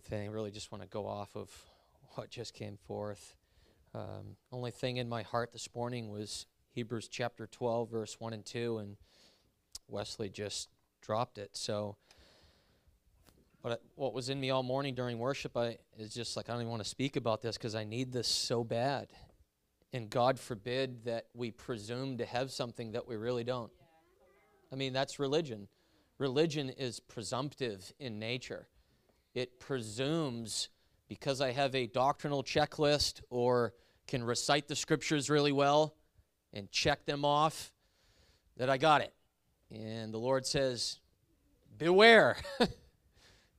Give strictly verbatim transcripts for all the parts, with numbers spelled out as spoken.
one thing. I really just want to go off of what just came forth. Um, only thing in my heart this morning was Hebrews chapter twelve, verse one and two, and Wesley just dropped it. So, but what was in me all morning during worship I, is just like, I don't even want to speak about this because I need this so bad. And God forbid that we presume to have something that we really don't. I mean, that's religion. Religion is presumptive in nature. It presumes because I have a doctrinal checklist or can recite the scriptures really well and check them off that I got it. And the Lord says, beware.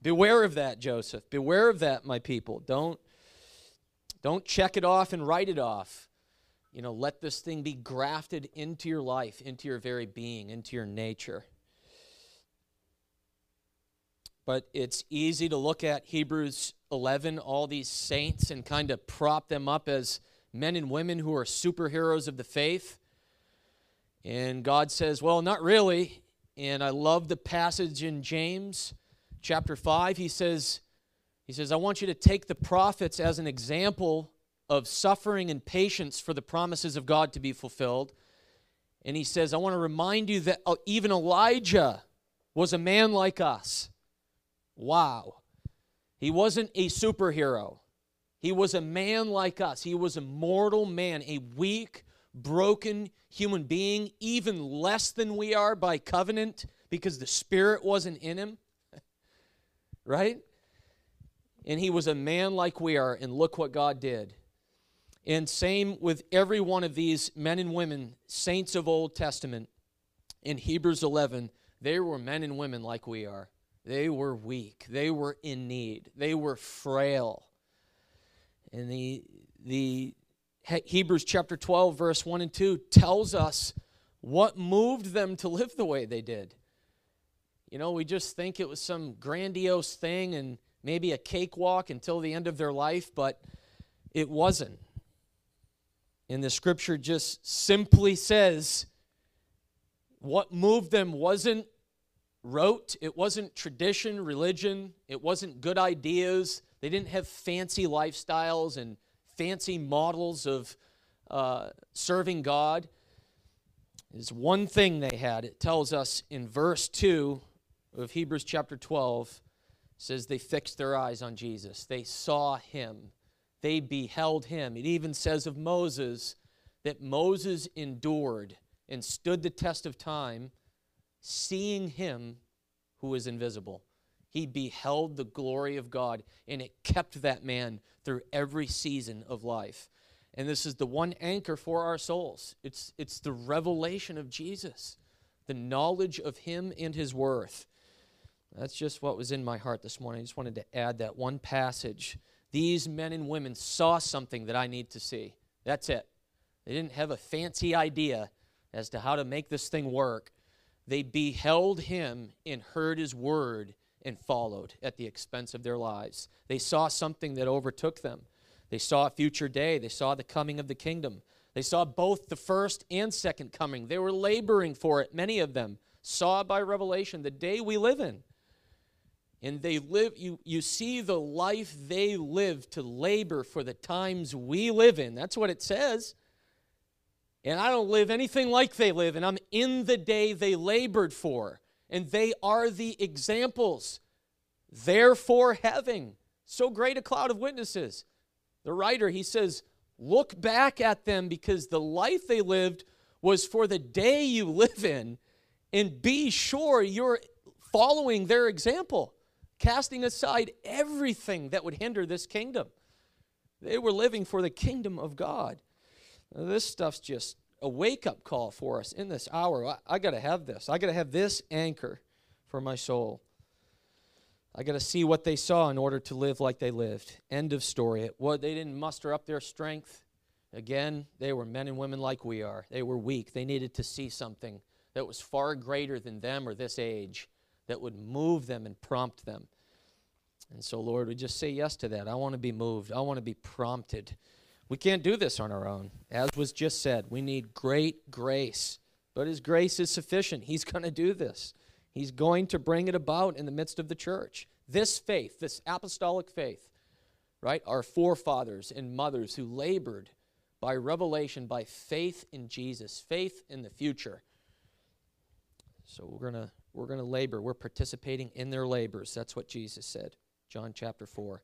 Beware of that, Joseph. Beware of that, my people. Don't, don't check it off and write it off. You know, let this thing be grafted into your life, into your very being, into your nature. But it's easy to look at Hebrews eleven, all these saints, and kind of prop them up as men and women who are superheroes of the faith. And God says, well, not really. And I love the passage in James chapter five. He says, he says, I want you to take the prophets as an example of suffering and patience for the promises of God to be fulfilled. And he says, I want to remind you that even Elijah was a man like us. Wow. He wasn't a superhero. He was a man like us. He was a mortal man, a weak, broken human being, even less than we are by covenant because the Spirit wasn't in him. Right? And he was a man like we are, and look what God did. And same with every one of these men and women, saints of Old Testament, in Hebrews eleven, they were men and women like we are. They were weak. They were in need. They were frail. And the, the Hebrews chapter twelve, verse one and two tells us what moved them to live the way they did. You know, we just think it was some grandiose thing and maybe a cakewalk until the end of their life, but it wasn't. And the scripture just simply says what moved them wasn't rote, it wasn't tradition, religion, it wasn't good ideas. They didn't have fancy lifestyles and fancy models of uh, serving God. There's one thing they had. It tells us in verse two of Hebrews chapter twelve, says they fixed their eyes on Jesus. They saw him. They beheld him. It even says of Moses that Moses endured and stood the test of time, seeing him who is invisible. He beheld the glory of God, and it kept that man through every season of life. And this is the one anchor for our souls. It's, it's the revelation of Jesus, the knowledge of him and his worth. That's just what was in my heart this morning. I just wanted to add that one passage. These men and women saw something that I need to see. That's it. They didn't have a fancy idea as to how to make this thing work. They beheld him and heard his word and followed at the expense of their lives. They saw something that overtook them. They saw a future day. They saw the coming of the kingdom. They saw both the first and second coming. They were laboring for it, many of them. Saw by revelation the day we live in. And they live, you, you see the life they live to labor for the times we live in. That's what it says. And I don't live anything like they live, and I'm in the day they labored for. And they are the examples, therefore having so great a cloud of witnesses. The writer, he says, look back at them because the life they lived was for the day you live in, and be sure you're following their example, casting aside everything that would hinder this kingdom. They were living for the kingdom of God. Now, this stuff's just a wake-up call for us in this hour. I, I got to have this. I got to have this anchor for my soul. I got to see what they saw in order to live like they lived. End of story. It, well, they didn't muster up their strength. Again, they were men and women like we are. They were weak. They needed to see something that was far greater than them or this age that would move them and prompt them. And so, Lord, we just say yes to that. I want to be moved. I want to be prompted. We can't do this on our own. As was just said, we need great grace. But his grace is sufficient. He's going to do this. He's going to bring it about in the midst of the church. This faith, this apostolic faith, right, our forefathers and mothers who labored by revelation, by faith in Jesus, faith in the future. So we're going to we're going to labor. We're participating in their labors. That's what Jesus said, John chapter four.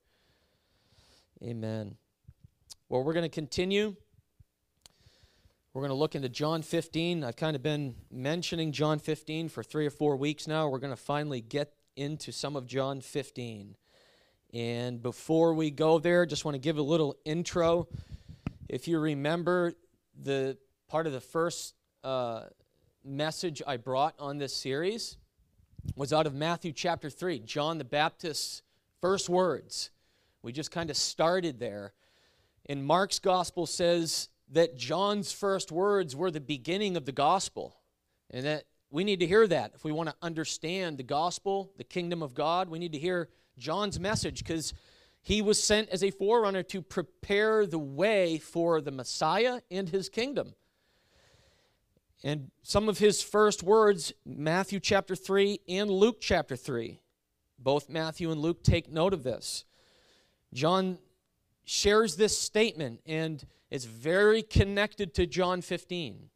Amen. Well, we're going to continue. We're going to look into John fifteen. I've kind of been mentioning John fifteen for three or four weeks now. We're going to finally get into some of John fifteen. And before we go there, just want to give a little intro. If you remember, the part of the first uh, message I brought on this series was out of Matthew chapter three, John the Baptist's first words. We just kind of started there. And Mark's gospel says that John's first words were the beginning of the gospel, and that we need to hear that. If we want to understand the gospel, the kingdom of God, we need to hear John's message, because he was sent as a forerunner to prepare the way for the Messiah and his kingdom. And some of his first words, Matthew chapter three and Luke chapter three. Both Matthew and Luke take note of this. John shares this statement, and it's very connected to John fifteen.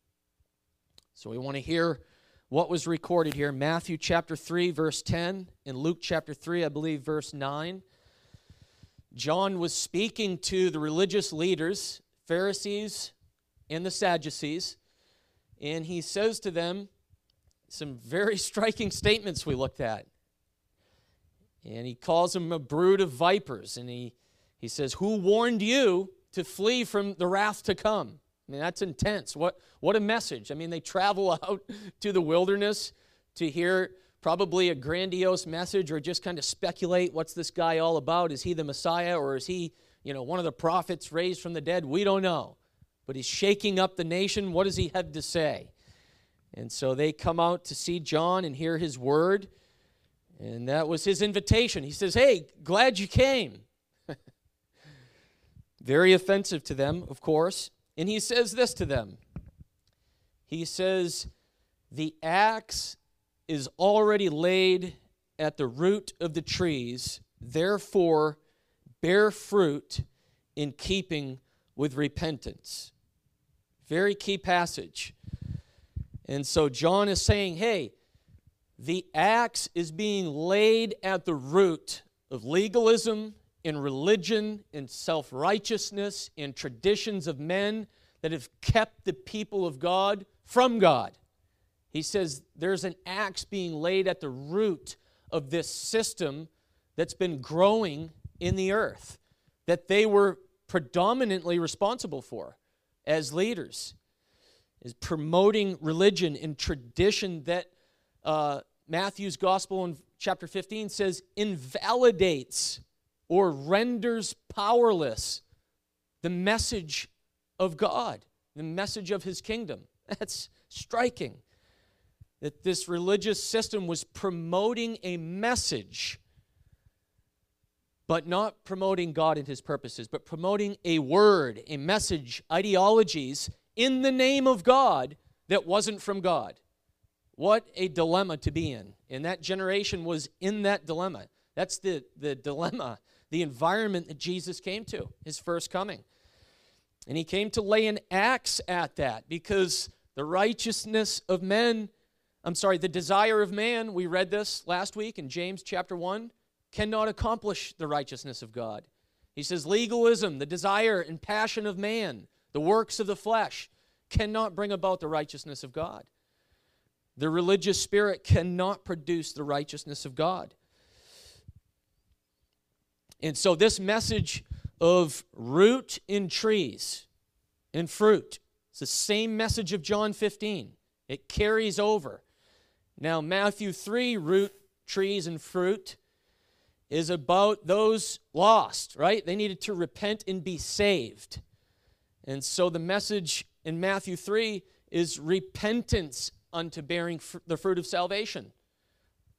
So we want to hear what was recorded here. Matthew chapter three, verse ten, and Luke chapter three, I believe, verse nine. John was speaking to the religious leaders, Pharisees and the Sadducees, and he says to them some very striking statements we looked at. And he calls them a brood of vipers, and he, he says, "Who warned you to flee from the wrath to come?" I mean, that's intense. What, what a message. I mean, they travel out to the wilderness to hear probably a grandiose message, or just kind of speculate, what's this guy all about? Is he the Messiah, or is he, you know, one of the prophets raised from the dead? We don't know. But he's shaking up the nation. What does he have to say? And so they come out to see John and hear his word. And that was his invitation. He says, "Hey, glad you came." Very offensive to them, of course. And he says this to them. He says, "The axe is already laid at the root of the trees, therefore bear fruit in keeping with repentance." Very key passage. And so John is saying, hey, the axe is being laid at the root of legalism and religion and self-righteousness and traditions of men that have kept the people of God from God. He says there's an axe being laid at the root of this system that's been growing in the earth, that they were predominantly responsible for as leaders, is promoting religion and tradition that uh, Matthew's gospel in chapter fifteen says invalidates or renders powerless the message of God, the message of his kingdom. That's striking. That this religious system was promoting a message, but not promoting God and his purposes, but promoting a word, a message, ideologies in the name of God that wasn't from God. What a dilemma to be in. And that generation was in that dilemma. That's the, the dilemma, the environment that Jesus came to, his first coming. And he came to lay an axe at that, because the righteousness of men, I'm sorry, the desire of man, we read this last week in James chapter one, cannot accomplish the righteousness of God. He says legalism, the desire and passion of man, the works of the flesh, cannot bring about the righteousness of God. The religious spirit cannot produce the righteousness of God. And so this message of root in trees and fruit, it's the same message of John fifteen. It carries over. Now, Matthew three, root, trees, and fruit, is about those lost, right? They needed to repent and be saved. And so the message in Matthew three is repentance unto bearing fr- the fruit of salvation,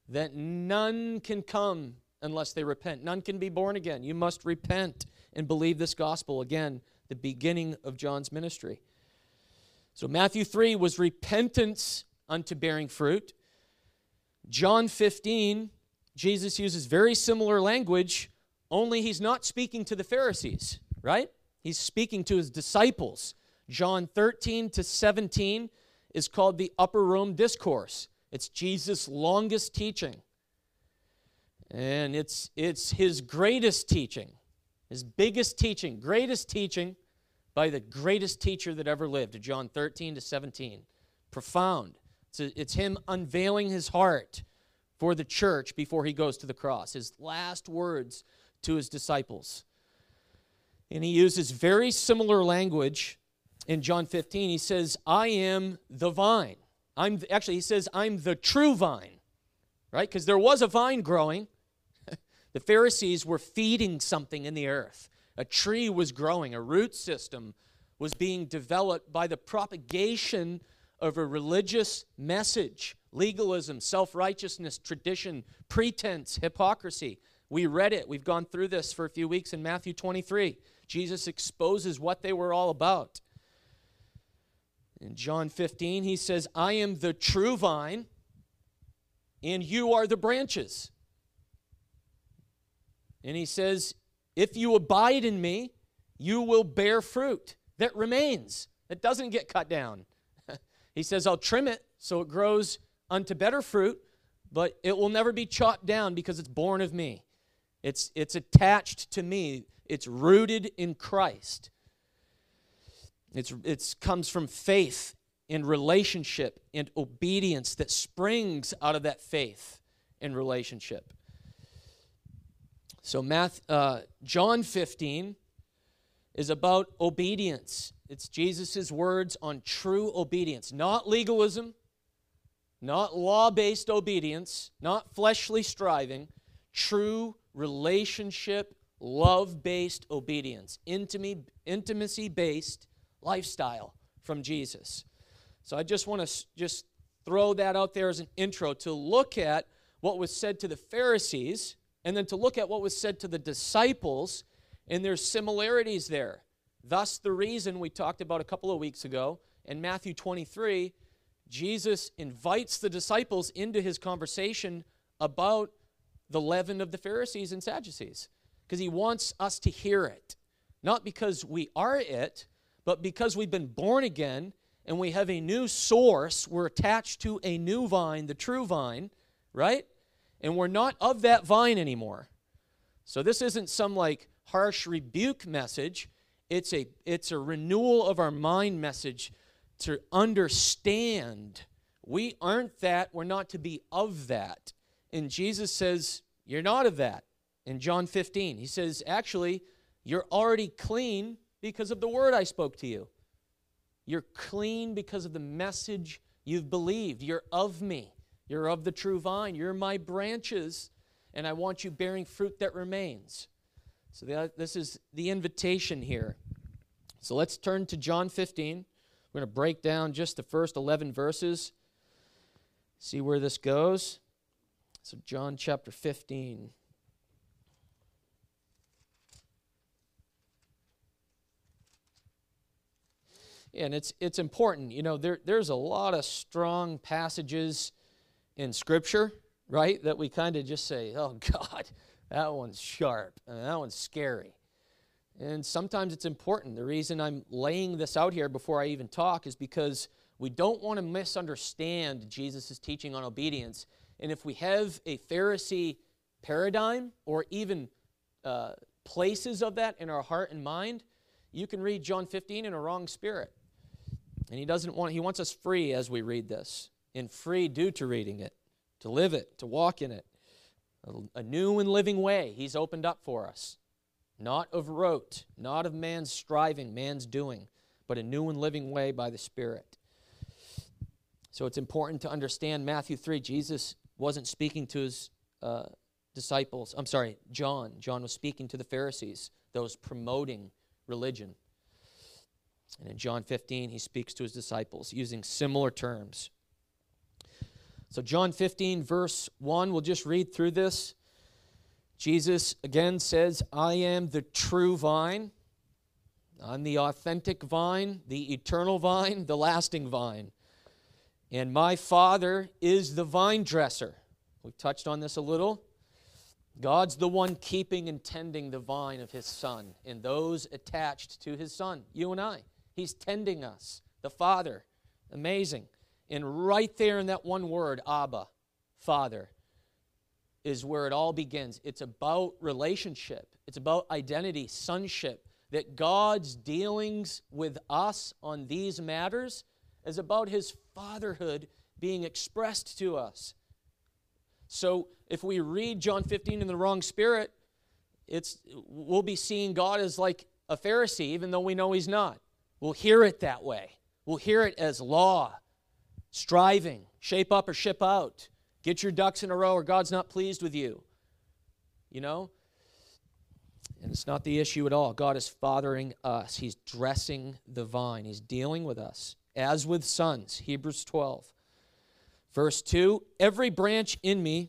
that none can come unless they repent. None can be born again. You must repent and believe this gospel. Again, the beginning of John's ministry. So Matthew three was repentance unto bearing fruit. John fifteen Jesus uses very similar language, only he's not speaking to the Pharisees, right? He's speaking to his disciples. John thirteen to seventeen is called the Upper Room Discourse. It's Jesus' longest teaching. And it's, it's his greatest teaching, his biggest teaching, greatest teaching by the greatest teacher that ever lived, John thirteen to seventeen. Profound. It's, a, it's him unveiling his heart for the church before he goes to the cross, his last words to his disciples. And he uses very similar language in John fifteen. He says, I am the vine. I'm the, actually, he says, I'm the true vine, right? Because there was a vine growing. The Pharisees were feeding something in the earth. A tree was growing. A root system was being developed by the propagation of a religious message, legalism, self-righteousness, tradition, pretense, hypocrisy. We read it. We've gone through this for a few weeks in Matthew twenty-three. Jesus exposes what they were all about. In John fifteen, he says, I am the true vine, and you are the branches. And he says, if you abide in me, you will bear fruit that remains, that doesn't get cut down. He says, I'll trim it so it grows unto better fruit, but it will never be chopped down because it's born of me. It's, it's attached to me. It's rooted in Christ. It's, it's comes from faith and relationship and obedience that springs out of that faith and relationship. So Matthew, uh, John fifteen is about obedience. It's Jesus' words on true obedience, not legalism, not law-based obedience, not fleshly striving, true relationship, love-based obedience, intimacy-based lifestyle from Jesus. So I just want to just throw that out there as an intro to look at what was said to the Pharisees and then to look at what was said to the disciples, and there's similarities there. Thus the reason we talked about a couple of weeks ago in Matthew twenty-three, Jesus invites the disciples into his conversation about the leaven of the Pharisees and Sadducees because he wants us to hear it, not because we are it, but because we've been born again and we have a new source, we're attached to a new vine, the true vine, right? And we're not of that vine anymore. So this isn't some like harsh rebuke message. It's a, it's a renewal of our mind message to understand we aren't that, we're not to be of that. And Jesus says, you're not of that. In John fifteen, he says, actually, you're already clean because of the word I spoke to you. You're clean because of the message you've believed. You're of me. You're of the true vine. You're my branches, and I want you bearing fruit that remains. So the, this is the invitation here. So let's turn to John fifteen. We're going to break down just the first eleven verses, see where this goes. So John chapter fifteen. Yeah, and it's it's important, you know, there there's a lot of strong passages in Scripture, right, that we kind of just say, oh, God, that one's sharp, and that one's scary. And sometimes it's important. The reason I'm laying this out here before I even talk is because we don't want to misunderstand Jesus' teaching on obedience. And if we have a Pharisee paradigm or even uh, places of that in our heart and mind, you can read John fifteen in a wrong spirit. And he doesn't want, he wants us free as we read this, and free due to reading it, to live it, to walk in it. A, a new and living way he's opened up for us. Not of rote, not of man's striving, man's doing, but a new and living way by the Spirit. So it's important to understand Matthew three. Jesus wasn't speaking to his uh, disciples. I'm sorry, John. John was speaking to the Pharisees, those promoting religion. And in John fifteen, he speaks to his disciples using similar terms. So John fifteen, verse one, we'll just read through this. Jesus again says, I am the true vine. I'm the authentic vine, the eternal vine, the lasting vine. And my Father is the vine dresser. We've touched on this a little. God's the one keeping and tending the vine of his Son and those attached to his Son, you and I. He's tending us, the Father. Amazing. And right there in that one word, Abba, Father, is where it all begins. It's about relationship. It's about identity, sonship, that God's dealings with us on these matters is about his fatherhood being expressed to us. So if we read John fifteen in the wrong spirit, it's, we'll be seeing God as like a Pharisee, even though we know he's not. We'll hear it that way. We'll hear it as law, striving, shape up or ship out. Get your ducks in a row or God's not pleased with you. You know? And it's not the issue at all. God is fathering us. He's dressing the vine. He's dealing with us as with sons. Hebrews twelve. Verse two, every branch in me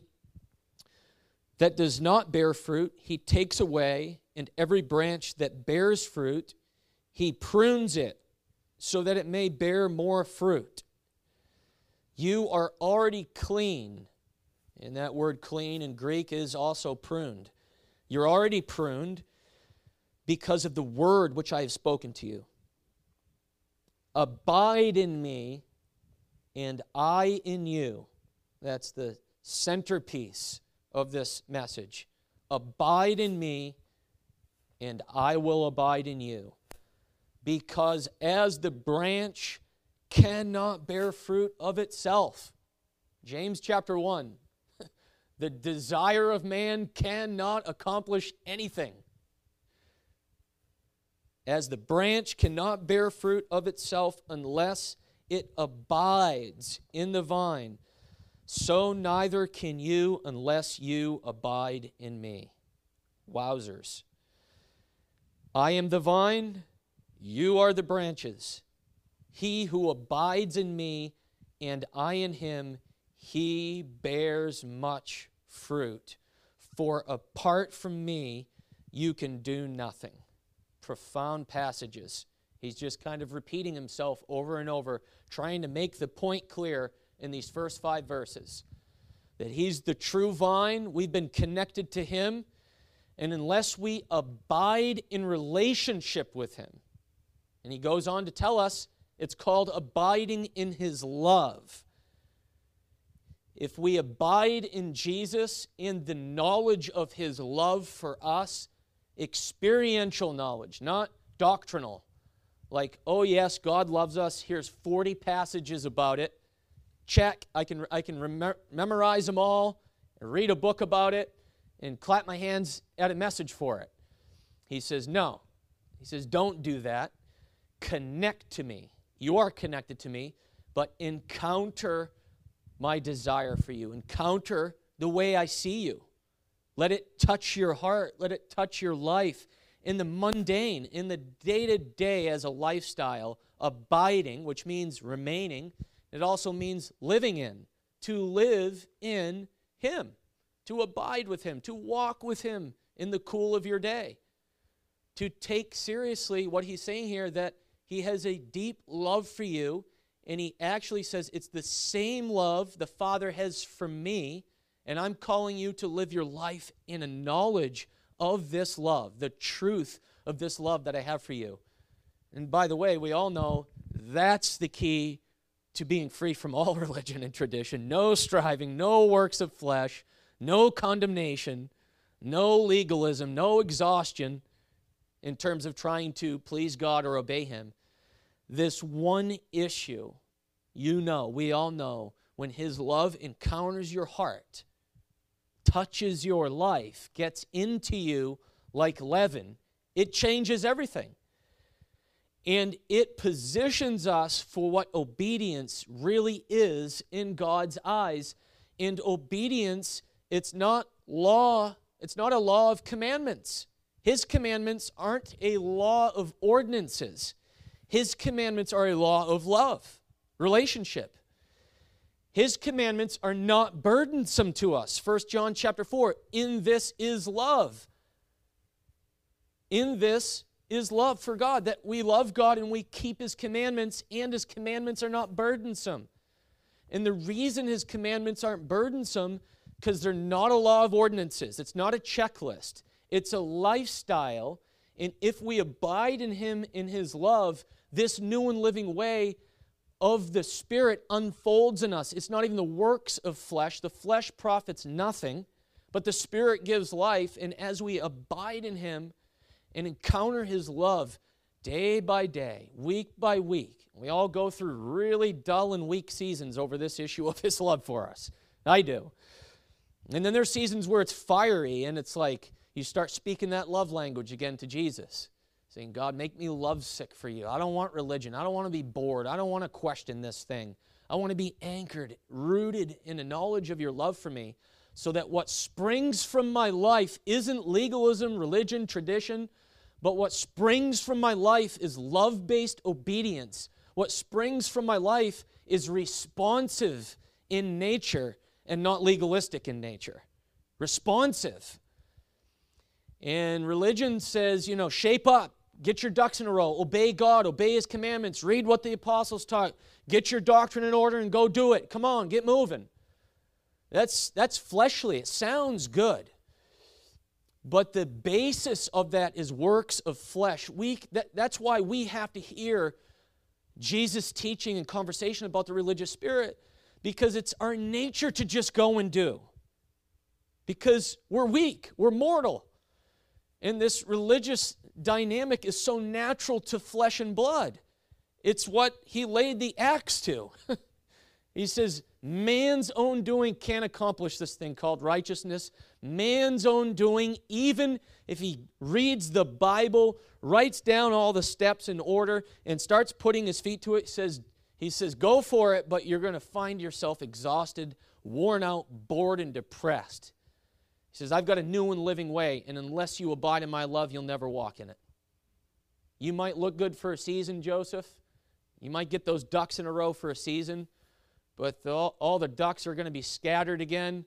that does not bear fruit, he takes away, and every branch that bears fruit, he prunes it so that it may bear more fruit. You are already clean. And that word clean in Greek is also pruned. You're already pruned because of the word which I have spoken to you. Abide in me, and I in you. That's the centerpiece of this message. Abide in me, and I will abide in you. Because as the branch cannot bear fruit of itself, James chapter one, the desire of man cannot accomplish anything. As the branch cannot bear fruit of itself unless it abides in the vine, so neither can you unless you abide in me. Wowzers. I am the vine, you are the branches. He who abides in me and I in him, he bears much fruit. For apart from me, you can do nothing. Profound passages. He's just kind of repeating himself over and over, trying to make the point clear in these first five verses. That he's the true vine, we've been connected to him, and unless we abide in relationship with him, and he goes on to tell us, it's called abiding in his love. If we abide in Jesus, in the knowledge of his love for us, experiential knowledge, not doctrinal. Like, oh yes, God loves us. Here's forty passages about it. Check. I can I can remember, memorize them all, and read a book about it, and clap my hands at a message for it. He says no. He says don't do that. Connect to me. You are connected to me, but encounter my desire for you. Encounter the way I see you. Let it touch your heart. Let it touch your life. In the mundane, in the day-to-day as a lifestyle, abiding, which means remaining, it also means living in, to live in him, to abide with him, to walk with him in the cool of your day, to take seriously what he's saying here, that he has a deep love for you, and he actually says it's the same love the Father has for me, and I'm calling you to live your life in a knowledge of this love, the truth of this love that I have for you. And by the way, we all know that's the key to being free from all religion and tradition. No striving, no works of flesh, no condemnation, no legalism, no exhaustion in terms of trying to please God or obey him. This one issue, you know, we all know, when his love encounters your heart, touches your life, gets into you like leaven, it changes everything. And it positions us for what obedience really is in God's eyes. And obedience, it's not law, it's not a law of commandments. His commandments aren't a law of ordinances. His commandments are a law of love, relationship. His commandments are not burdensome to us. First John chapter four, in this is love. In this is love for God, that we love God and we keep his commandments, and his commandments are not burdensome. And the reason his commandments aren't burdensome, because they're not a law of ordinances. It's not a checklist. It's a lifestyle. And if we abide in him in his love, this new and living way of the Spirit unfolds in us. It's not even the works of flesh. The flesh profits nothing, but the Spirit gives life. And as we abide in him and encounter his love day by day, week by week, we all go through really dull and weak seasons over this issue of his love for us. I do. And then there's seasons where it's fiery, and it's like you start speaking that love language again to Jesus, saying, God, make me lovesick for you. I don't want religion. I don't want to be bored. I don't want to question this thing. I want to be anchored, rooted in a knowledge of your love for me, so that what springs from my life isn't legalism, religion, tradition, but what springs from my life is love-based obedience. What springs from my life is responsive in nature and not legalistic in nature. Responsive. And religion says, you know, shape up. Get your ducks in a row. Obey God. Obey his commandments. Read what the apostles taught. Get your doctrine in order and go do it. Come on, get moving. That's, that's fleshly. It sounds good. But the basis of that is works of flesh. We, that, that's why we have to hear Jesus' teaching and conversation about the religious spirit, because it's our nature to just go and do. Because we're weak. We're mortal. And this religious dynamic is so natural to flesh and blood. It's what he laid the axe to. He says, man's own doing can't accomplish this thing called righteousness. Man's own doing, even if he reads the Bible, writes down all the steps in order, and starts putting his feet to it, says, he says, go for it, but you're going to find yourself exhausted, worn out, bored, and depressed. He says, I've got a new and living way, and unless you abide in my love, you'll never walk in it. You might look good for a season, Joseph. You might get those ducks in a row for a season, but the, all the ducks are going to be scattered again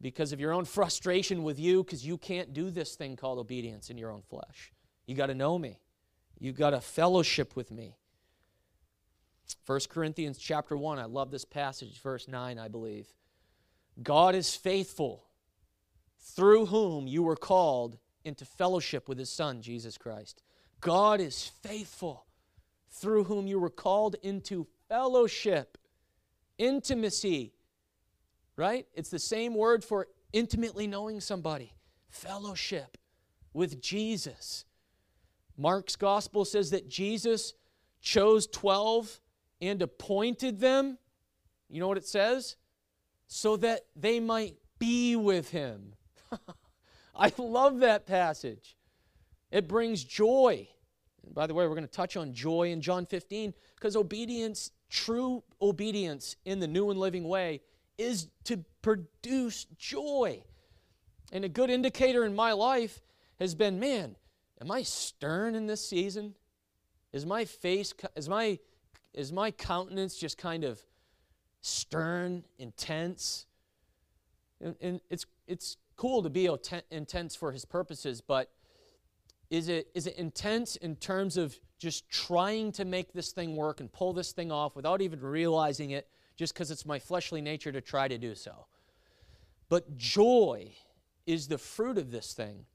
because of your own frustration with you, because you can't do this thing called obedience in your own flesh. You got to know me. You got to fellowship with me. First Corinthians chapter one, I love this passage, verse nine, I believe. God is faithful, through whom you were called into fellowship with his Son, Jesus Christ. God is faithful, through whom you were called into fellowship, intimacy, right? It's the same word for intimately knowing somebody, fellowship with Jesus. Mark's gospel says that Jesus chose twelve and appointed them, you know what it says? So that they might be with him. I love that passage. It brings joy. And by the way, we're going to touch on joy in John fifteen, because obedience, true obedience in the new and living way, is to produce joy. And a good indicator in my life has been, man, am I stern in this season? Is my face, is my, is my countenance just kind of stern, intense? And, and it's, it's cool to be intense for his purposes, but is it, is it intense in terms of just trying to make this thing work and pull this thing off without even realizing it, just because it's my fleshly nature to try to do so? But joy is the fruit of this thing.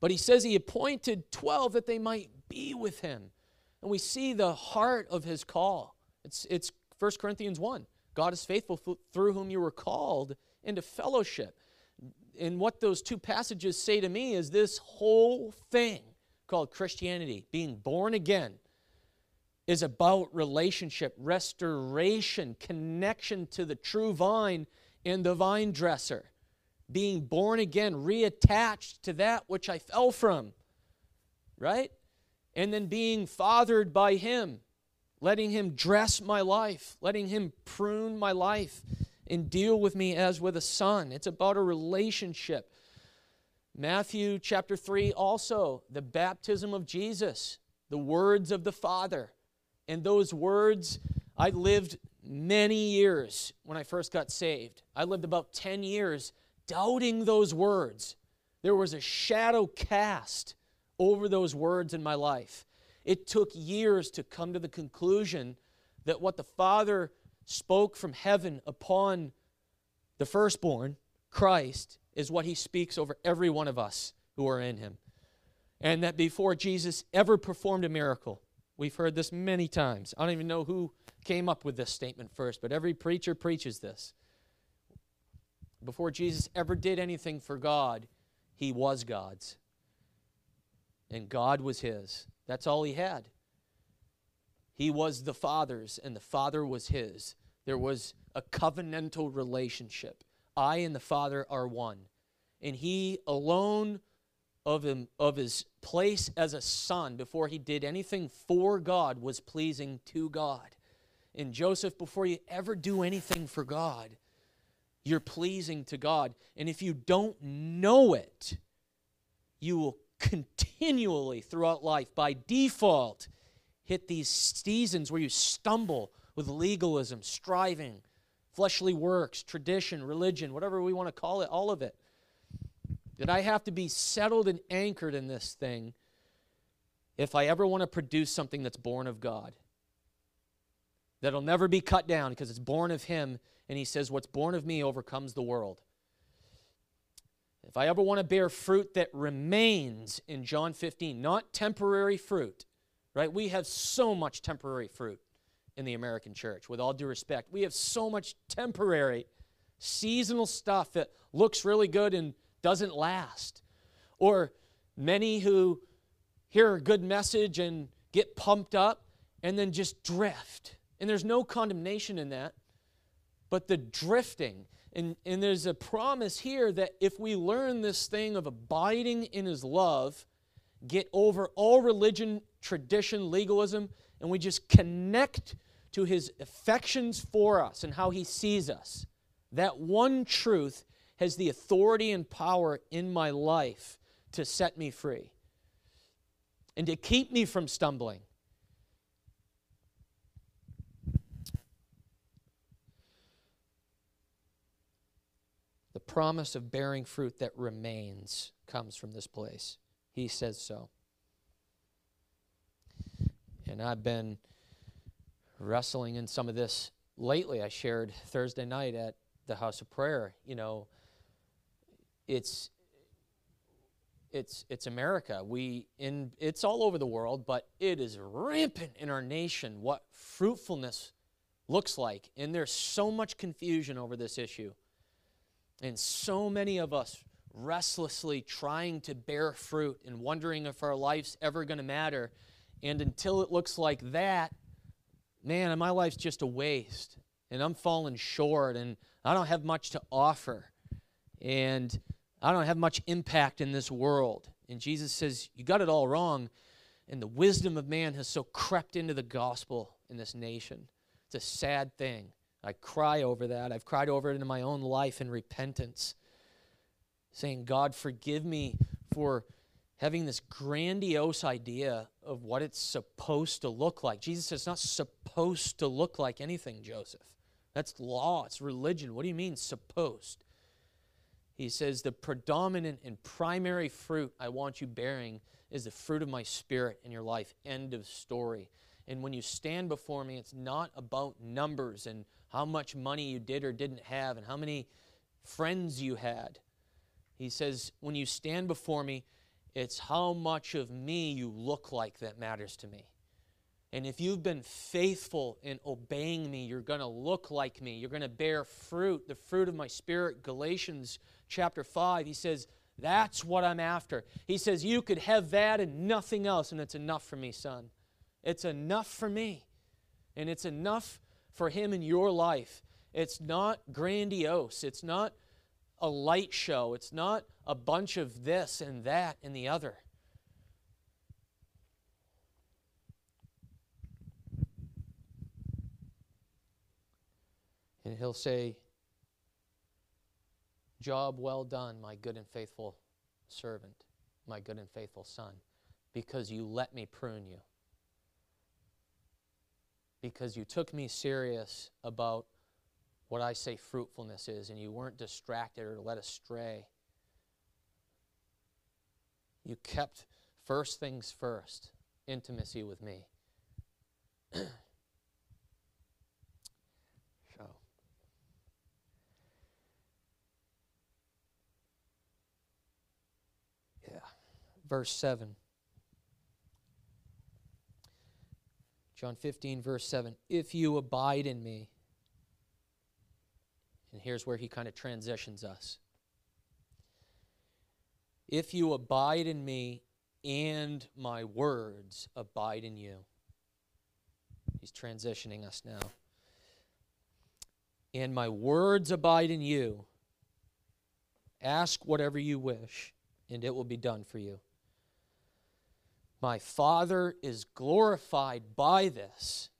But he says he appointed twelve that they might be with him. And we see the heart of his call. It's, it's First Corinthians one. God is faithful, through whom you were called into fellowship. And what those two passages say to me is this whole thing called Christianity, being born again, is about relationship, restoration, connection to the true vine and the vine dresser. Being born again, reattached to that which I fell from, right? And then being fathered by him, letting him dress my life, letting him prune my life and deal with me as with a son. It's about a relationship. Matthew chapter three also, the baptism of Jesus, the words of the Father. And those words, I lived many years when I first got saved. I lived about ten years doubting those words. There was a shadow cast over those words in my life. It took years to come to the conclusion that what the Father spoke from heaven upon the firstborn Christ is what he speaks over every one of us who are in him. And that before Jesus ever performed a miracle, we've heard this many times. I don't even know who came up with this statement first, but every preacher preaches this. Before Jesus ever did anything for God, he was God's. And God was his. That's all he had. He was the Father's, and the Father was his. There was a covenantal relationship. I and the Father are one. And he alone of him, of his place as a son before he did anything for God was pleasing to God. And Joseph, before you ever do anything for God, you're pleasing to God. And if you don't know it, you will continually throughout life by default hit these seasons where you stumble with legalism, striving, fleshly works, tradition, religion, whatever we want to call it, all of it. That I have to be settled and anchored in this thing if I ever want to produce something that's born of God. That'll never be cut down because it's born of him. And he says, what's born of me overcomes the world. If I ever want to bear fruit that remains in John fifteen, not temporary fruit, right? We have so much temporary fruit in the American church, with all due respect. We have so much temporary, seasonal stuff that looks really good and doesn't last. Or many who hear a good message and get pumped up and then just drift. And there's no condemnation in that, but the drifting. And, and there's a promise here that if we learn this thing of abiding in his love, get over all religion, tradition, legalism, and we just connect to his affections for us and how he sees us, that one truth has the authority and power in my life to set me free and to keep me from stumbling. The promise of bearing fruit that remains comes from this place. He says so. And I've been wrestling in some of this lately. I shared Thursday night at the House of Prayer. You know, it's it's it's America. We in it's all over the world, but it is rampant in our nation what fruitfulness looks like. And there's so much confusion over this issue. And so many of us restlessly trying to bear fruit and wondering if our life's ever going to matter. And until it looks like that, man, my life's just a waste. And I'm falling short, and I don't have much to offer. And I don't have much impact in this world. And Jesus says, you got it all wrong. And the wisdom of man has so crept into the gospel in this nation. It's a sad thing. I cry over that. I've cried over it in my own life in repentance, saying, God, forgive me for having this grandiose idea of what it's supposed to look like. Jesus says it's not supposed to look like anything, Joseph. That's law. It's religion. What do you mean supposed? He says the predominant and primary fruit I want you bearing is the fruit of my spirit in your life. End of story. And when you stand before me, it's not about numbers and how much money you did or didn't have and how many friends you had. He says, when you stand before me, it's how much of me you look like that matters to me. And if you've been faithful in obeying me, you're going to look like me. You're going to bear fruit, the fruit of my spirit. Galatians chapter five, he says, that's what I'm after. He says, you could have that and nothing else, and it's enough for me, son. It's enough for me, and it's enough for him in your life. It's not grandiose. It's not a light show. It's not a bunch of this and that and the other. And he'll say, job well done, my good and faithful servant, my good and faithful son, because you let me prune you. Because you took me serious about what I say fruitfulness is, and you weren't distracted or led astray. You kept first things first, intimacy with me. So, verse seven. John fifteen, verse seven. If you abide in me. And here's where he kind of transitions us. If you abide in me and my words abide in you. He's transitioning us now. And my words abide in you. Ask whatever you wish, and it will be done for you. My Father is glorified by this,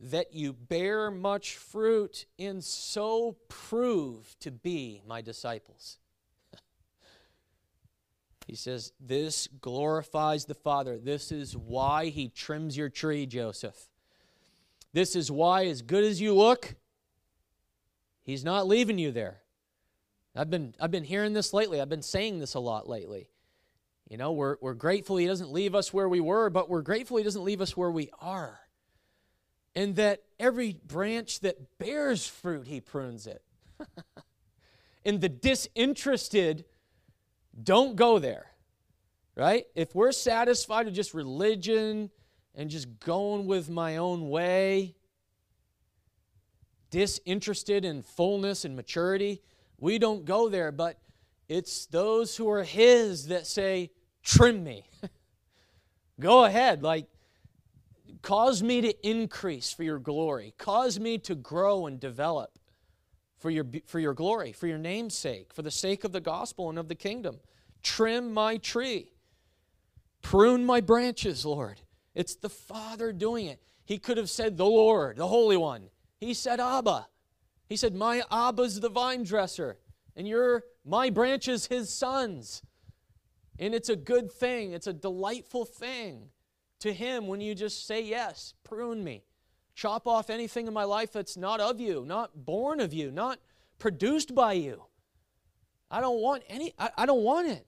that you bear much fruit and so prove to be my disciples. He says, this glorifies the Father. This is why he trims your tree, Joseph. This is why, as good as you look, he's not leaving you there. I've been, I've been hearing this lately. I've been saying this a lot lately. You know, we're, we're grateful he doesn't leave us where we were, but we're grateful he doesn't leave us where we are. And that every branch that bears fruit, he prunes it. And the disinterested don't go there, right? If we're satisfied with just religion and just going with my own way, disinterested in fullness and maturity, we don't go there, but it's those who are his that say, trim me. Go ahead, like, cause me to increase for your glory. Cause me to grow and develop for your, for your glory, for your name's sake, for the sake of the gospel and of the kingdom. Trim my tree. Prune my branches, Lord. It's the Father doing it. He could have said the Lord, the Holy One. He said Abba. He said, my Abba's the vine dresser, and you're my branches, his sons. And it's a good thing. It's a delightful thing to him when you just say, yes, prune me. Chop off anything in my life that's not of you, not born of you, not produced by you. I don't want any, I, I don't want it.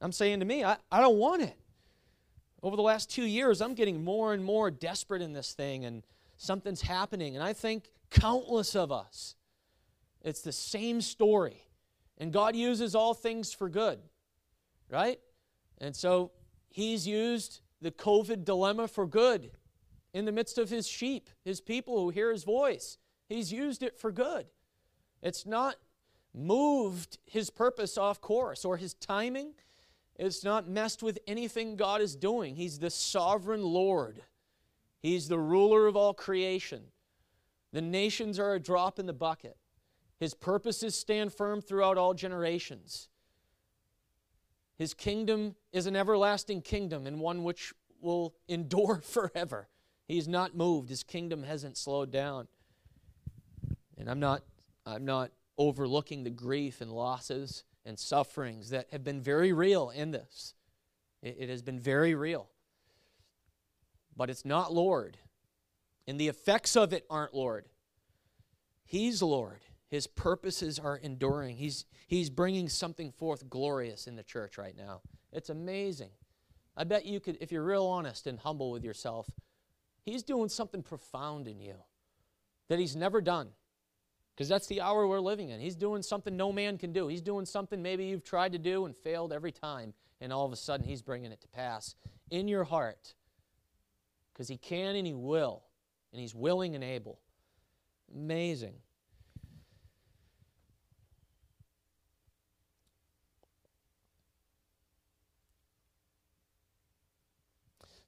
I'm saying to me, I, I don't want it. Over the last two years, I'm getting more and more desperate in this thing, and something's happening, and I think countless of us. It's the same story. And God uses all things for good, right? And so he's used the COVID dilemma for good in the midst of his sheep, his people who hear his voice. He's used it for good. It's not moved his purpose off course or his timing. It's not messed with anything God is doing. He's the sovereign Lord. He's the ruler of all creation. The nations are a drop in the bucket. His purposes stand firm throughout all generations. His kingdom is an everlasting kingdom and one which will endure forever. He's not moved. His kingdom hasn't slowed down. And I'm not, I'm not overlooking the grief and losses and sufferings that have been very real in this. It, it has been very real. But it's not Lord. And the effects of it aren't Lord. He's Lord. His purposes are enduring. He's, he's bringing something forth glorious in the church right now. It's amazing. I bet you could, if you're real honest and humble with yourself, he's doing something profound in you that he's never done, because that's the hour we're living in. He's doing something no man can do. He's doing something maybe you've tried to do and failed every time, and all of a sudden he's bringing it to pass in your heart, because he can and he will. And he's willing and able. Amazing.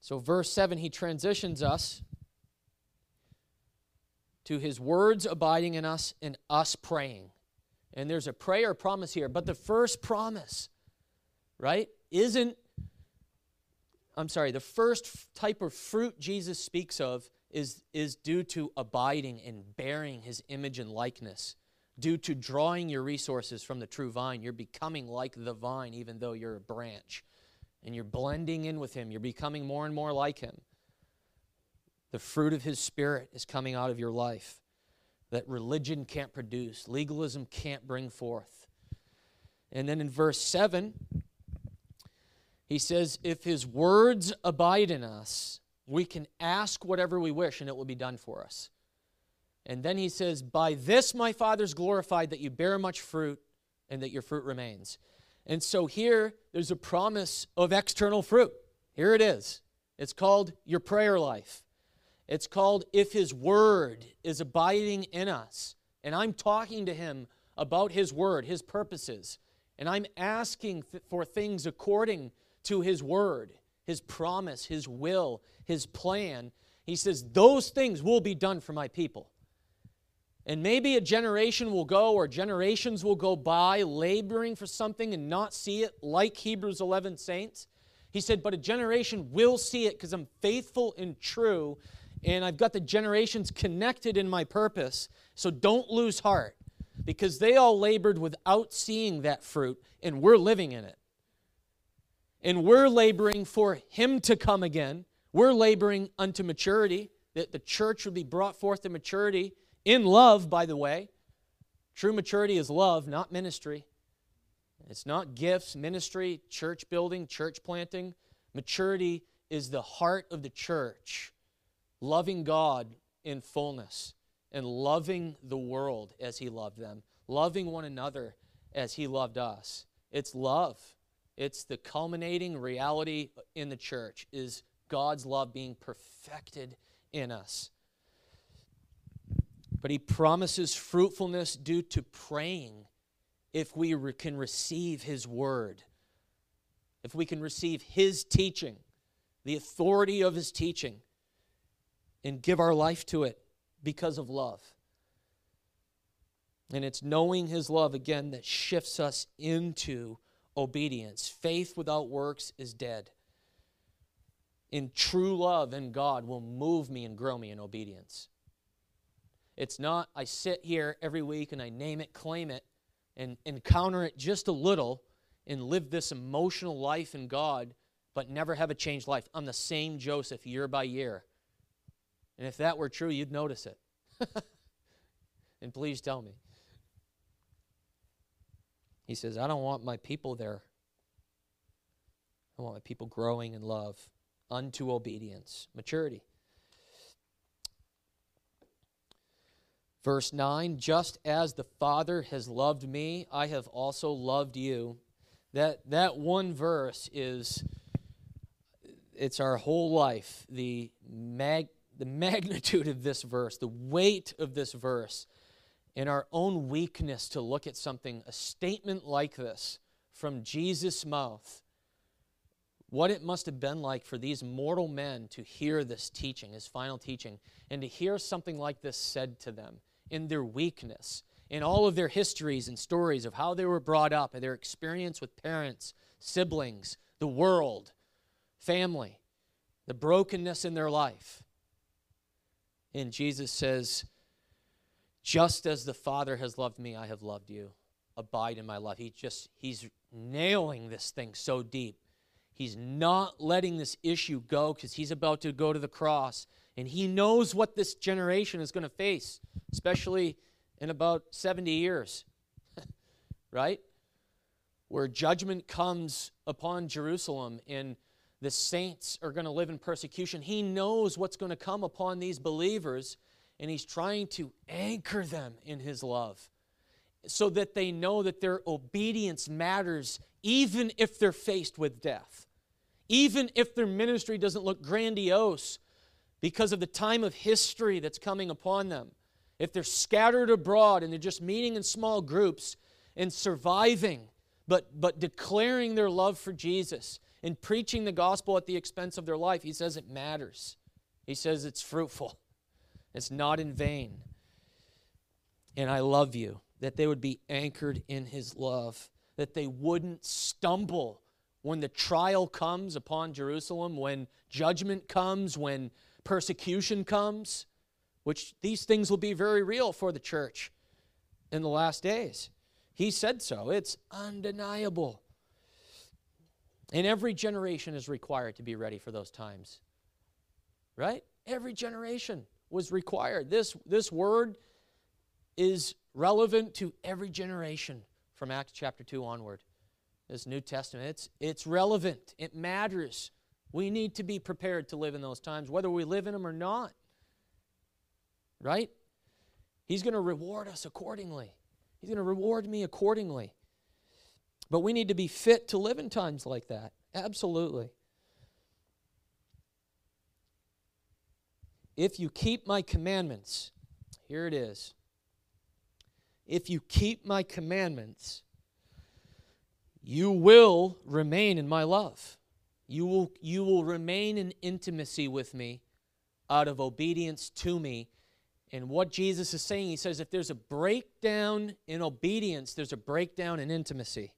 So verse seven, he transitions us to his words abiding in us and us praying. And there's a prayer promise here. But the first promise, right, isn't, I'm sorry, the first type of fruit Jesus speaks of Is, is due to abiding and bearing his image and likeness, due to drawing your resources from the true vine. You're becoming like the vine, even though you're a branch, and you're blending in with him. You're becoming more and more like him. The fruit of his Spirit is coming out of your life that religion can't produce, legalism can't bring forth. And then in verse seven, he says, if his words abide in us, we can ask whatever we wish, and it will be done for us. And then he says, by this my Father is glorified, that you bear much fruit, and that your fruit remains. And so here, there's a promise of external fruit. Here it is. It's called your prayer life. It's called if His Word is abiding in us. And I'm talking to Him about His Word, His purposes. And I'm asking th- for things according to His Word, His promise, His will, His plan. He says, those things will be done for my people. And maybe a generation will go or generations will go by laboring for something and not see it, like Hebrews eleven saints. He said, but a generation will see it because I'm faithful and true, and I've got the generations connected in my purpose. So don't lose heart, because they all labored without seeing that fruit, and we're living in it. And we're laboring for Him to come again. We're laboring unto maturity, that the church would be brought forth to maturity. In love, by the way. True maturity is love, not ministry. It's not gifts, ministry, church building, church planting. Maturity is the heart of the church, loving God in fullness and loving the world as He loved them, loving one another as He loved us. It's love. It's the culminating reality in the church is God's love being perfected in us. But He promises fruitfulness due to praying if we re- can receive His Word, if we can receive His teaching, the authority of His teaching, and give our life to it because of love. And it's knowing His love, again, that shifts us into obedience. Faith without works is dead. And true love in God will move me and grow me in obedience. It's not I sit here every week and I name it, claim it, and encounter it just a little and live this emotional life in God, but never have a changed life. I'm the same Joseph year by year. And if that were true, you'd notice it. And please tell me. He says, I don't want my people there. I want my people growing in love unto obedience, maturity. Verse nine, just as the Father has loved me, I have also loved you. That that one verse is, it's our whole life. The mag, the magnitude of this verse, the weight of this verse, and our own weakness to look at something, a statement like this from Jesus' mouth, what it must have been like for these mortal men to hear this teaching, His final teaching, and to hear something like this said to them. In their weakness, in all of their histories and stories of how they were brought up, and their experience with parents, siblings, the world, family, the brokenness in their life. And Jesus says, just as the Father has loved me, I have loved you. Abide in my love. He just, he's nailing this thing so deep. He's not letting this issue go because He's about to go to the cross. And He knows what this generation is going to face, especially in about seventy years, right? Where judgment comes upon Jerusalem and the saints are going to live in persecution. He knows what's going to come upon these believers, and He's trying to anchor them in His love so that they know that their obedience matters even if they're faced with death, even if their ministry doesn't look grandiose, because of the time of history that's coming upon them. If they're scattered abroad and they're just meeting in small groups and surviving, but, but declaring their love for Jesus and preaching the gospel at the expense of their life, He says it matters. He says it's fruitful. It's not in vain. And I love you, that they would be anchored in His love, that they wouldn't stumble when the trial comes upon Jerusalem, when judgment comes, when persecution comes, which these things will be very real for the church in the last days. He said so. It's undeniable. And every generation is required to be ready for those times, right? Every generation was required. This, this word is relevant to every generation from Acts chapter two onward. This New Testament, it's, it's relevant. It matters. We need to be prepared to live in those times, whether we live in them or not. Right? He's going to reward us accordingly. He's going to reward me accordingly. But we need to be fit to live in times like that. Absolutely. If you keep my commandments, here it is. If you keep my commandments, you will remain in my love. You will, you will remain in intimacy with me out of obedience to me. And what Jesus is saying, he says, if there's a breakdown in obedience, there's a breakdown in intimacy.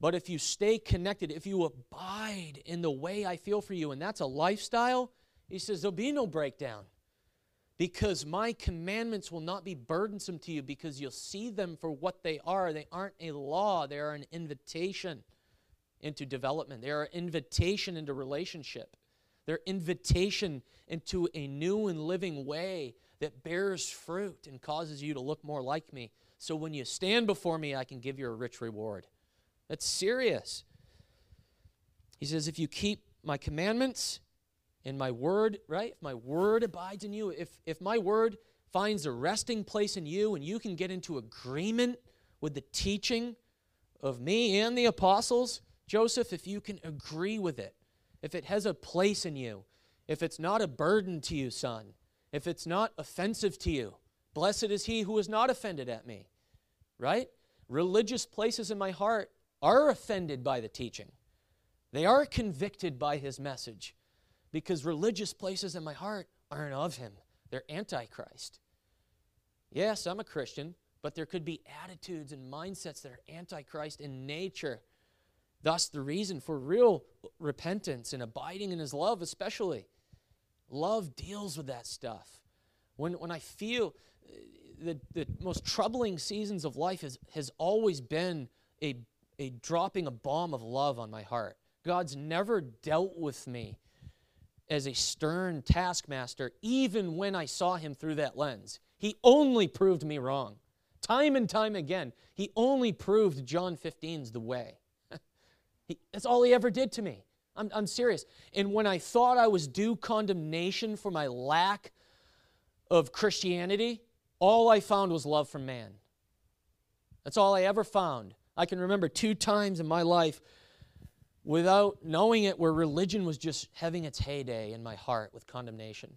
But if you stay connected, if you abide in the way I feel for you, and that's a lifestyle, he says there'll be no breakdown, because my commandments will not be burdensome to you, because you'll see them for what they are. They aren't a law. They are an invitation into development. They are an invitation into relationship. They're an invitation into a new and living way that bears fruit and causes you to look more like me. So when you stand before me, I can give you a rich reward. That's serious. He says, if you keep my commandments and my word, right? My word abides in you. If, if my word finds a resting place in you and you can get into agreement with the teaching of me and the apostles, Joseph, if you can agree with it, if it has a place in you, if it's not a burden to you, son, if it's not offensive to you, blessed is he who is not offended at me, right? Religious places in my heart are offended by the teaching. They are convicted by his message, because religious places in my heart aren't of him. They're antichrist. Yes, I'm a Christian, but there could be attitudes and mindsets that are antichrist in nature. Thus, the reason for real repentance and abiding in his love, especially. Love deals with that stuff. When, when I feel the, the most troubling seasons of life has, has always been a a dropping a bomb of love on my heart. God's never dealt with me as a stern taskmaster, even when I saw him through that lens. He only proved me wrong. Time and time again, he only proved John fifteen's the way. he, that's all he ever did to me. I'm, I'm serious. And when I thought I was due condemnation for my lack of Christianity, all I found was love from man. That's all I ever found. I can remember two times in my life, without knowing it, where religion was just having its heyday in my heart with condemnation.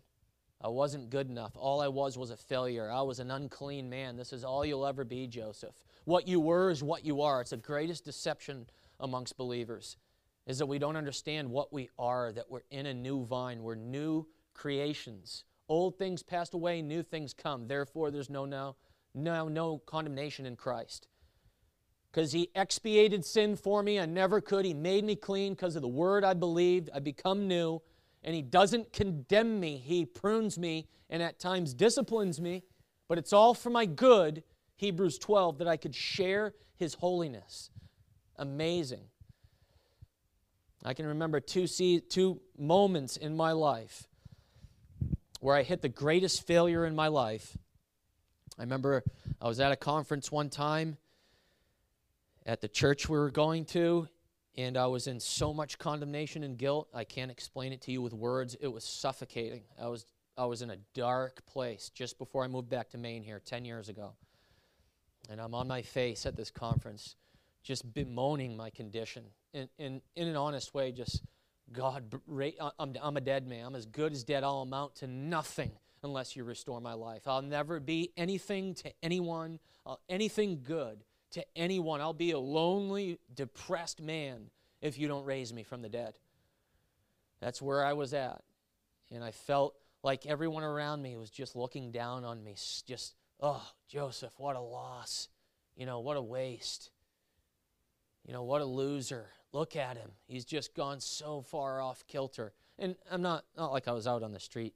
I wasn't good enough. All I was was a failure. I was an unclean man. This is all you'll ever be, Joseph. What you were is what you are. It's the greatest deception amongst believers, is that we don't understand what we are, that we're in a new vine. We're new creations. Old things passed away, new things come. Therefore, there's no now, no, no condemnation in Christ. Because he expiated sin for me. I never could. He made me clean because of the word I believed. I become new. And he doesn't condemn me. He prunes me and at times disciplines me. But it's all for my good, Hebrews twelve, that I could share his holiness. Amazing. I can remember two, two moments in my life where I hit the greatest failure in my life. I remember I was at a conference one time at the church we were going to, and I was in so much condemnation and guilt, I can't explain it to you with words. It was suffocating. I was, I was in a dark place just before I moved back to Maine here ten years ago. And I'm on my face at this conference, just bemoaning my condition. In, in, in an honest way, just, God, I'm, I'm a dead man. I'm as good as dead. I'll amount to nothing unless you restore my life. I'll never be anything to anyone, uh, anything good. To anyone, I'll be a lonely, depressed man if you don't raise me from the dead. That's where I was at. And I felt like everyone around me was just looking down on me. Just, oh, Joseph, what a loss. You know, what a waste. You know, what a loser. Look at him. He's just gone so far off kilter. And I'm not, not like I was out on the street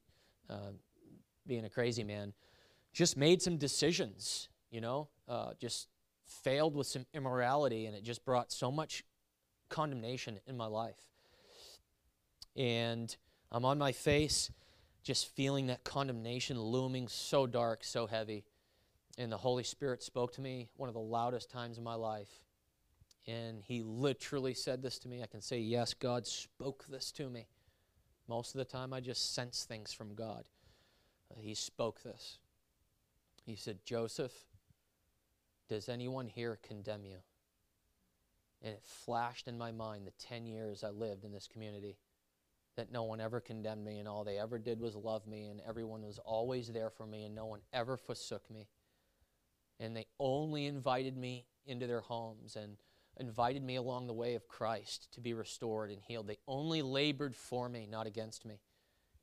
uh, being a crazy man. Just made some decisions, you know, uh, just failed with some immorality, and it just brought so much condemnation in my life. And I'm on my face just feeling that condemnation looming so dark, so heavy. And the Holy Spirit spoke to me one of the loudest times in my life. And he literally said this to me. I can say, yes, God spoke this to me. Most of the time I just sense things from God. He spoke this. He said, Joseph, does anyone here condemn you? And it flashed in my mind the ten years I lived in this community that no one ever condemned me, and all they ever did was love me, and everyone was always there for me, and no one ever forsook me. And they only invited me into their homes and invited me along the way of Christ to be restored and healed. They only labored for me, not against me.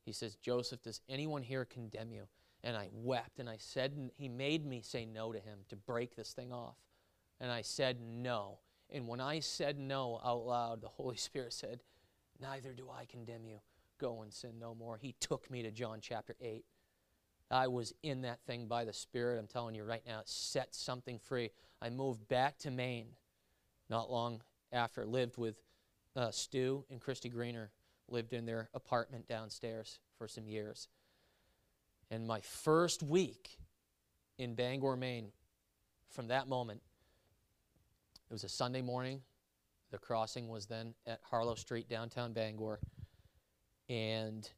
He says, Joseph, does anyone here condemn you? And I wept, and I said, and he made me say no to him to break this thing off. And I said no. And when I said no out loud, the Holy Spirit said, neither do I condemn you. Go and sin no more. He took me to John chapter eight. I was in that thing by the Spirit. I'm telling you right now, it set something free. I moved back to Maine not long after. Lived with uh, Stu and Christy Greener. Lived in their apartment downstairs for some years. And my first week in Bangor, Maine, from that moment, it was a Sunday morning. The Crossing was then at Harlow Street, downtown Bangor. And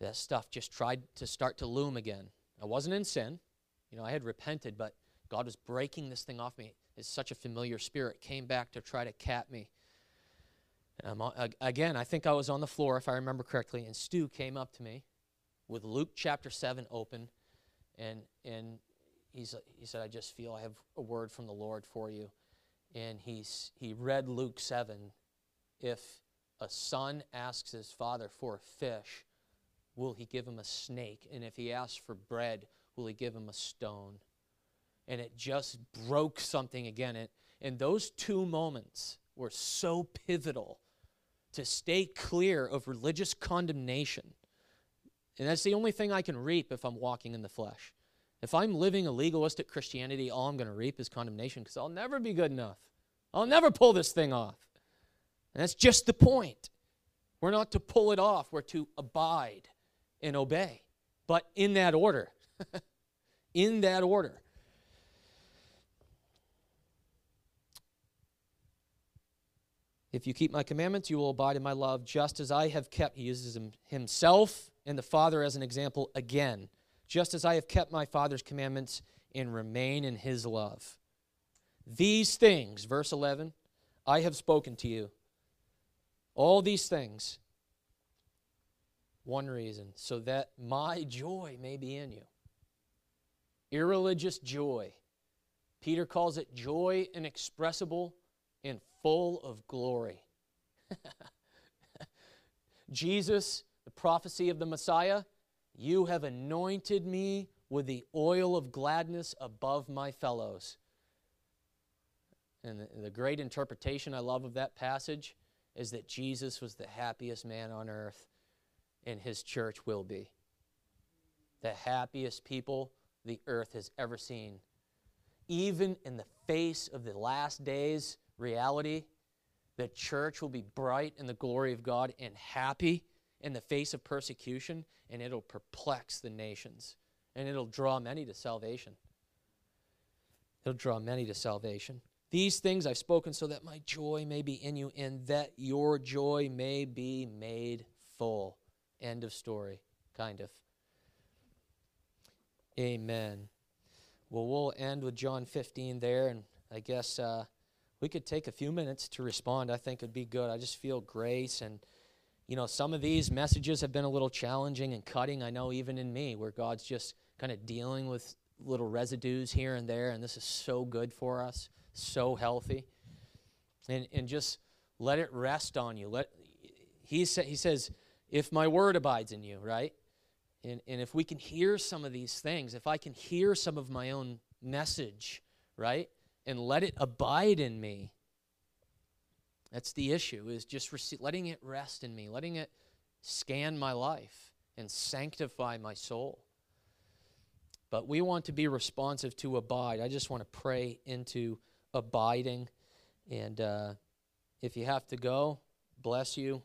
that stuff just tried to start to loom again. I wasn't in sin. You know, I had repented, but God was breaking this thing off me. It's such a familiar spirit. Came back to try to cap me. Um, again, I think I was on the floor, if I remember correctly, and Stu came up to me with Luke chapter seven open, and, and he's, he said, I just feel I have a word from the Lord for you. And he's, he read Luke seven. If a son asks his father for a fish, will he give him a snake? And if he asks for bread, will he give him a stone? And it just broke something again. It, and those two moments were so pivotal to stay clear of religious condemnation. And that's the only thing I can reap if I'm walking in the flesh. If I'm living a legalistic Christianity, all I'm going to reap is condemnation because I'll never be good enough. I'll never pull this thing off. And that's just the point. We're not to pull it off. We're to abide and obey, but in that order. In that order. If you keep my commandments, you will abide in my love, just as I have kept. He uses himself and the Father as an example again. Just as I have kept my Father's commandments and remain in his love. These things, verse eleven, I have spoken to you. All these things. One reason, so that my joy may be in you. Irreligious joy. Peter calls it joy inexpressible and full of glory. Jesus, the prophecy of the Messiah, you have anointed me with the oil of gladness above my fellows. And the, the great interpretation I love of that passage is that Jesus was the happiest man on earth. And his church will be the happiest people the earth has ever seen. Even in the face of the last days reality, the church will be bright in the glory of God and happy in the face of persecution, and it'll perplex the nations, and it'll draw many to salvation. It'll draw many to salvation. These things I've spoken so that my joy may be in you and that your joy may be made full. End of story, kind of. Amen. Well, we'll end with John fifteen there, and I guess uh, we could take a few minutes to respond. I think it'd be good. I just feel grace, and, you know, some of these messages have been a little challenging and cutting, I know, even in me, where God's just kind of dealing with little residues here and there, and this is so good for us, so healthy. And, and just let it rest on you. Let He, sa- he says, if my word abides in you, right? And, and if we can hear some of these things, if I can hear some of my own message, right? And let it abide in me. That's the issue, is just rec- letting it rest in me, letting it scan my life and sanctify my soul. But we want to be responsive to abide. I just want to pray into abiding. And uh, if you have to go, bless you.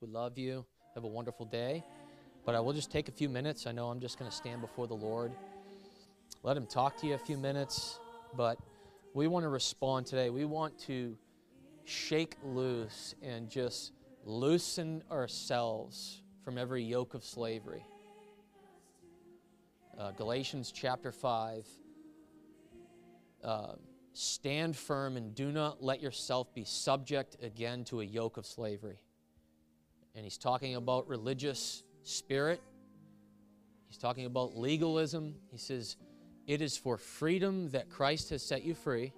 We love you. Have a wonderful day. But I will just take a few minutes. I know I'm just going to stand before the Lord. Let him talk to you a few minutes. But we want to respond today. We want to shake loose and just loosen ourselves from every yoke of slavery. Uh, Galatians chapter five uh, stand firm and do not let yourself be subject again to a yoke of slavery. And he's talking about religious spirit. He's talking about legalism. He says, it is for freedom that Christ has set you free.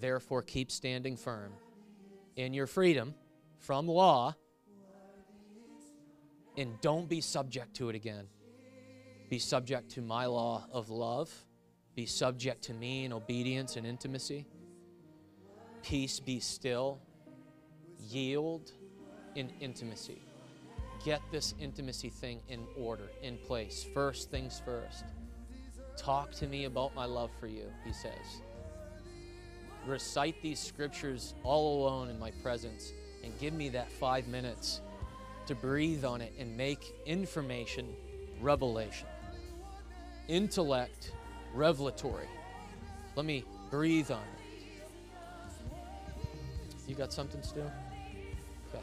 Therefore, keep standing firm in your freedom from law, and don't be subject to it again. Be subject to my law of love. Be subject to me in obedience and intimacy. Peace, be still. Yield in intimacy. Get this intimacy thing in order, in place. First things first. Talk to me about my love for you, he says. Recite these scriptures all alone in my presence, and give me that five minutes to breathe on it and make information revelation. Intellect revelatory. Let me breathe on it. You got something, Stu? Okay.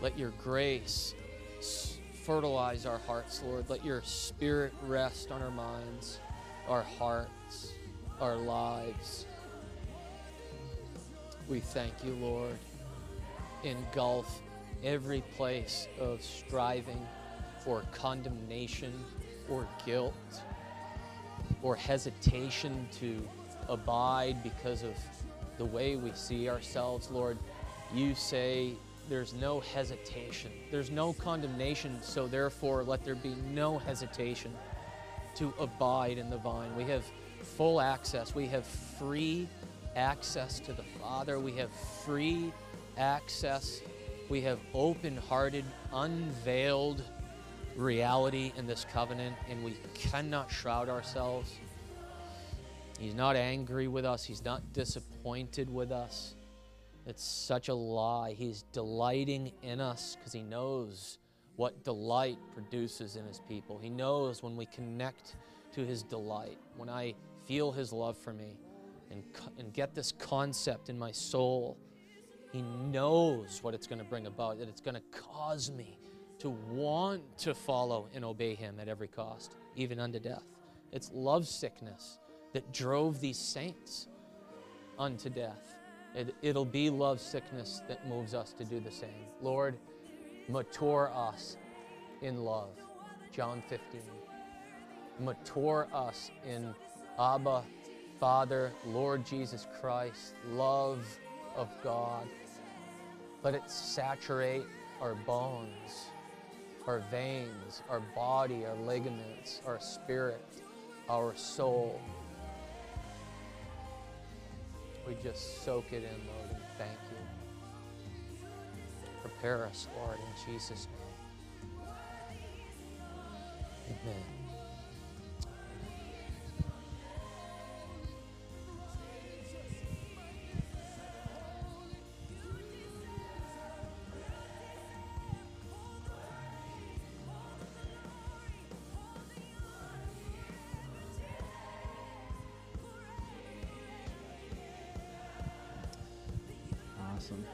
Let your grace fertilize our hearts, Lord. Let your spirit rest on our minds, our hearts, our lives. We thank you, Lord. Engulf every place of striving or condemnation or guilt or hesitation to abide because of the way we see ourselves, Lord. You say there's no hesitation. There's no condemnation, so therefore let there be no hesitation to abide in the vine. We have full access. We have free access to the Father. We have free access. We have open-hearted, unveiled reality in this covenant, and we cannot shroud ourselves. He's not angry with us. He's not disappointed with us. It's such a lie. He's delighting in us because he knows what delight produces in his people. He knows when we connect to his delight, when I feel his love for me, and, and get this concept in my soul, he knows what it's going to bring about, that it's going to cause me to want to follow and obey him at every cost, even unto death. It's lovesickness that drove these saints unto death. It, it'll be lovesickness that moves us to do the same. Lord, mature us in love. John fifteen. Mature us in Abba, Father, Lord Jesus Christ, love of God. Let it saturate our bones, our veins, our body, our ligaments, our spirit, our soul. We just soak it in, Lord, and thank you. Prepare us, Lord, in Jesus' name. Amen. Awesome.